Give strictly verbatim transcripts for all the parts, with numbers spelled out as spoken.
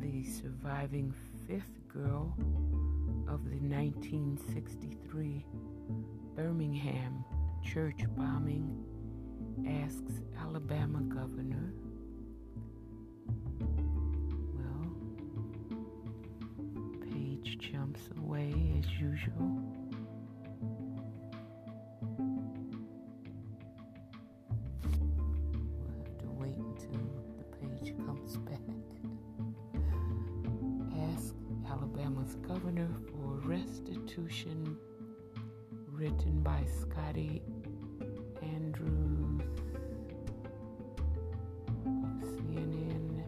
the surviving fifth girl of the nineteen sixty-three Birmingham church bombing, asks Alabama governor, well, Paige jumps away as usual. We'll have to wait until the Paige comes back. Ask Alabama's governor for restitution written by Scotty Andrews, C N N.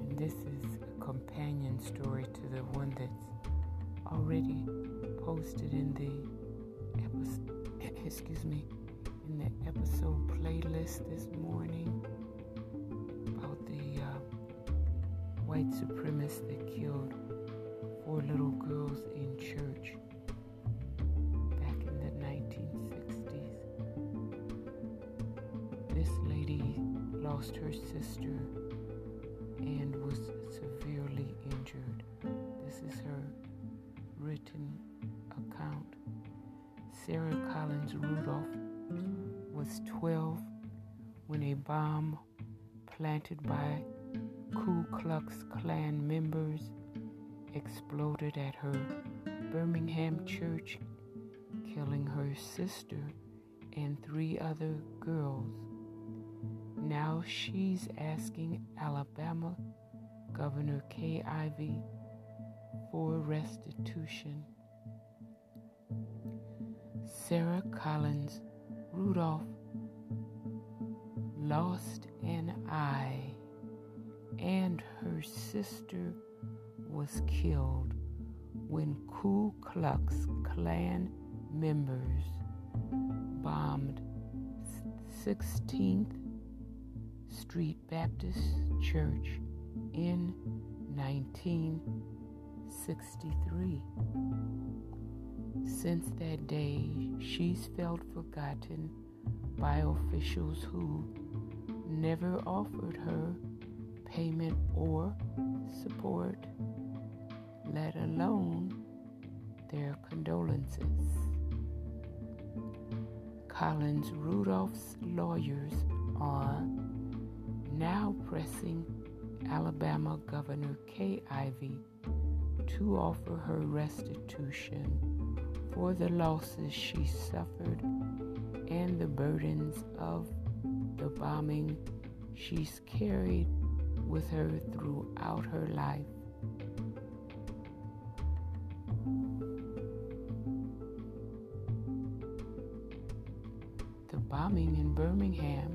And this is a companion story to the one that's already posted in the episode, excuse me, in the episode playlist this morning about the uh, white supremacist that killed four little girls in church back in the nineteen sixties. This lady lost her sister and was severely injured. This is her written account. Sarah Collins Rudolph was twelve when a bomb planted by Ku Klux Klan members exploded at her Birmingham church, killing her sister and three other girls. Now she's asking Alabama Governor Kay Ivey for restitution. Sarah Collins Rudolph lost an eye and her sister was killed when Ku Klux Klan members bombed sixteenth Street Baptist Church in nineteen sixty-three. Since that day, she's felt forgotten by officials who never offered her payment or support, let alone their condolences. Collins Rudolph's lawyers are now pressing Alabama Governor Kay Ivey to offer her restitution for the losses she suffered and the burdens of the bombing she's carried with her throughout her life. Bombing in Birmingham,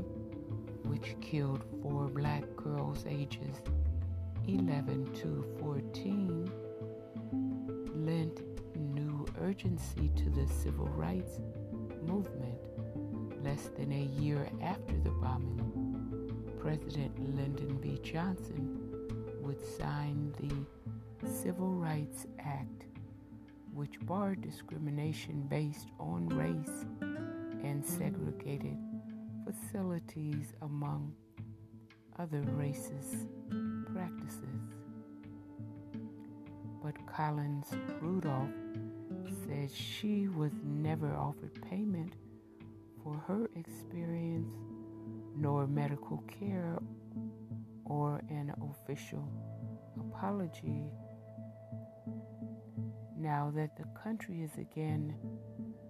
which killed four black girls ages eleven to fourteen, lent new urgency to the civil rights movement. Less than a year after the bombing, President Lyndon B. Johnson would sign the Civil Rights Act, which barred discrimination based on race and segregated facilities, among other racist practices. But Collins Rudolph said she was never offered payment for her experience, nor medical care or an official apology. Now that the country is again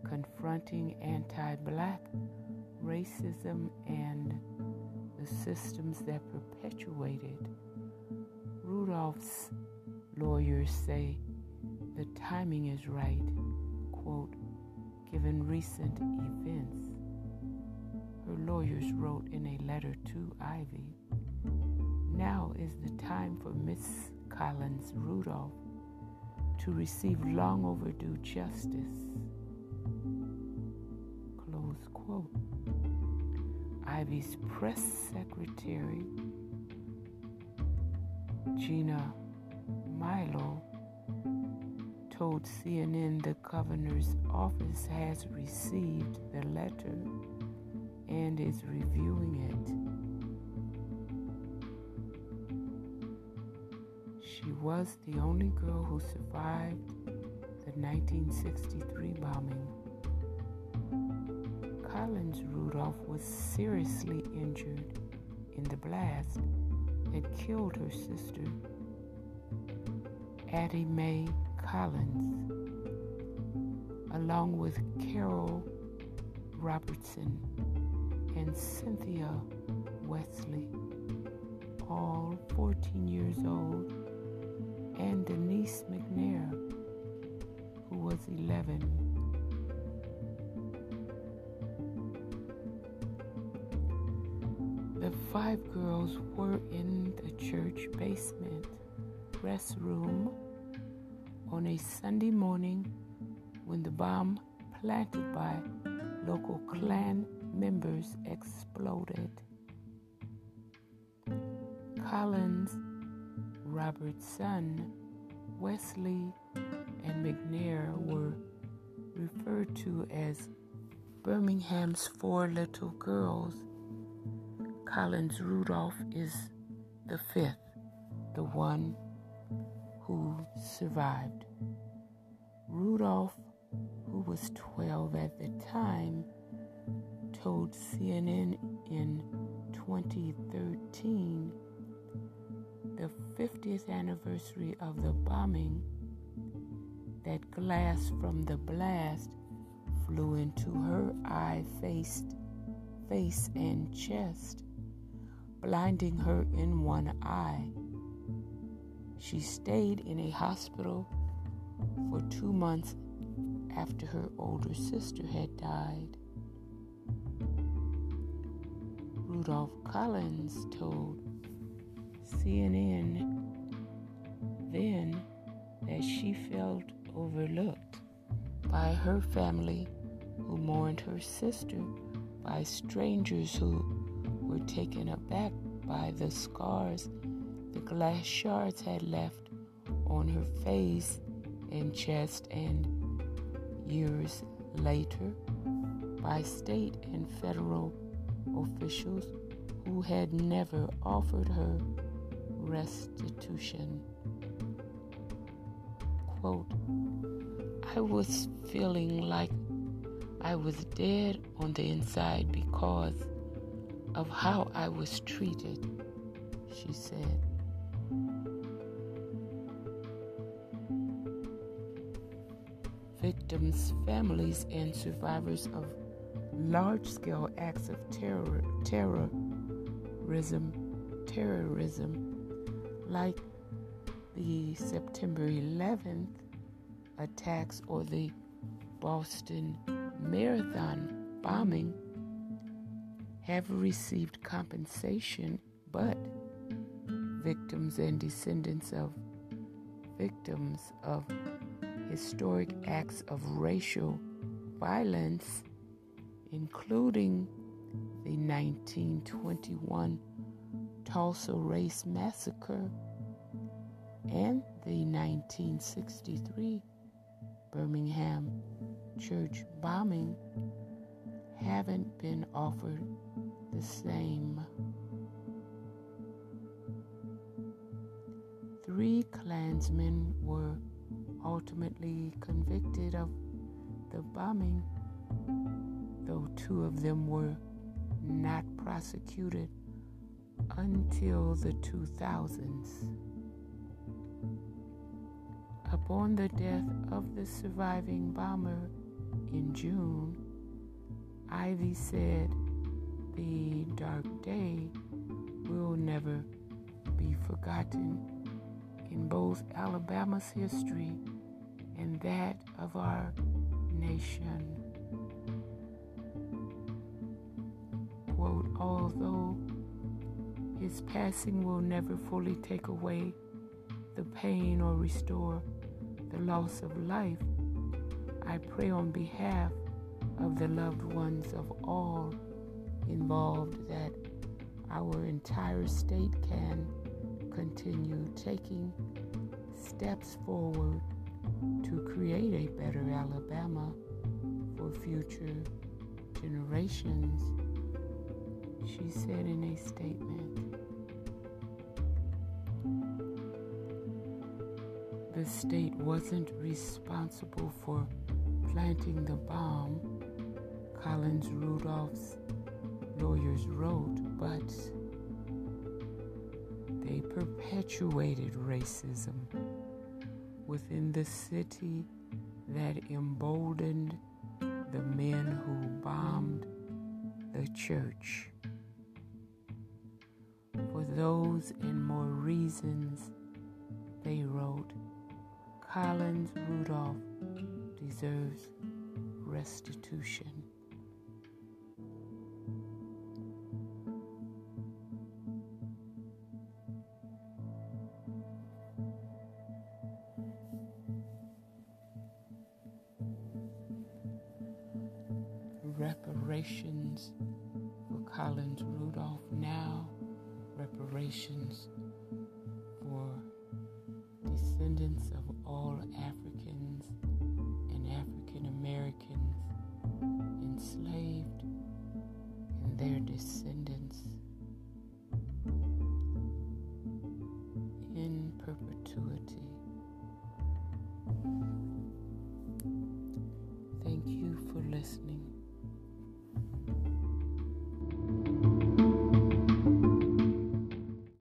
confronting anti-black racism and the systems that perpetuate it, Rudolph's lawyers say the timing is right, quote, given recent events. Her lawyers wrote in a letter to Ivey, now is the time for Miss Collins Rudolph to receive long overdue justice. Quote. Ivey's press secretary, Gina Milo, told C N N the governor's office has received the letter and and is reviewing it. She was the only girl who survived the nineteen sixty-three bombing. Collins Rudolph was seriously injured in the blast that killed her sister, Addie Mae Collins, along with Carol Robertson and Cynthia Wesley, all fourteen years old, and Denise McNair, who was eleven. The five girls were in the church basement restroom on a Sunday morning when the bomb planted by local Klan members exploded. Collins, Robertson, Wesley, and McNair were referred to as Birmingham's four little girls. Collins Rudolph is the fifth, the one who survived. Rudolph, who was twelve at the time, told C N N in twenty thirteen, the fiftieth anniversary of the bombing, that glass from the blast flew into her eye, face, face and chest, blinding her in one eye. She stayed in a hospital for two months after her older sister had died. Rudolph Collins told C N N then that she felt overlooked by her family, who mourned her sister, by strangers who were taken aback by the scars the glass shards had left on her face and chest, and years later by state and federal officials who had never offered her restitution. Quote, I was feeling like I was dead on the inside because of how I was treated, she said. Victims, families, and survivors of large-scale acts of terror, terrorism, terrorism, like the September eleventh attacks or the Boston Marathon bombing, have received compensation, but victims and descendants of victims of historic acts of racial violence, including the nineteen twenty-one Tulsa race massacre and the nineteen sixty-three Birmingham church bombing, haven't been offered the same. Three Klansmen were ultimately convicted of the bombing, though two of them were not prosecuted until the two thousands. Upon the death of the surviving bomber in June, Ivey said, the dark day will never be forgotten in both Alabama's history and that of our nation. Quote, although his passing will never fully take away the pain or restore the loss of life, I pray on behalf of the loved ones of all involved that our entire state can continue taking steps forward to create a better Alabama for future generations she said in a statement. The state wasn't responsible for planting the bomb, Collins Rudolph's lawyers wrote, but they perpetuated racism within the city that emboldened the men who bombed the church. For those and more reasons, they wrote, Collins Rudolph deserves restitution. Reparations for Collins Rudolph now, reparations for descendants of all Africans and African Americans enslaved and their descendants.